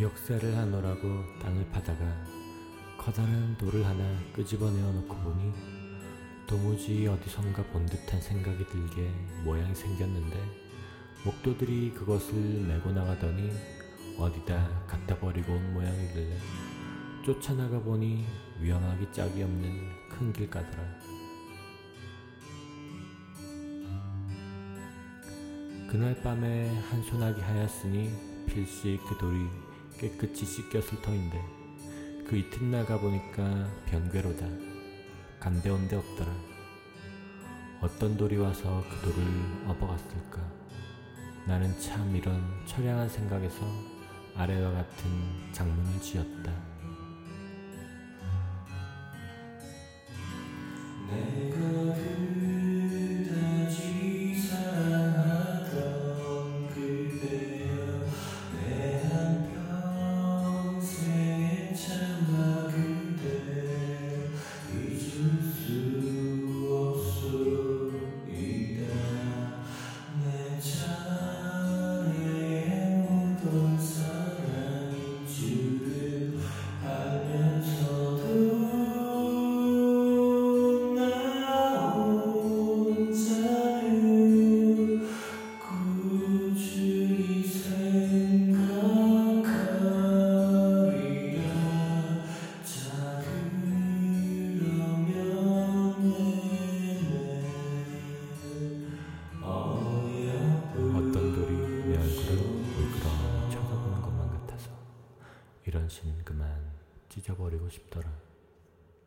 역사를 하노라고 땅을 파다가 커다란 돌을 하나 끄집어내어 놓고 보니 도무지 어디선가 본 듯한 생각이 들게 모양이 생겼는데 목도들이 그것을 메고 나가더니 어디다 갖다 버리고 온 모양이길래 쫓아나가 보니 위험하기 짝이 없는 큰 길가더라. 그날 밤에 한 소나기 하였으니 필시 그 돌이 깨끗이 씻겼을 터인데 그 이튿날 가보니까 변괴로다. 간데온 데 없더라. 어떤 돌이 와서 그 돌을 업어갔을까. 나는 참 이런 처량한 생각에서 아래와 같은 장문을 지었다.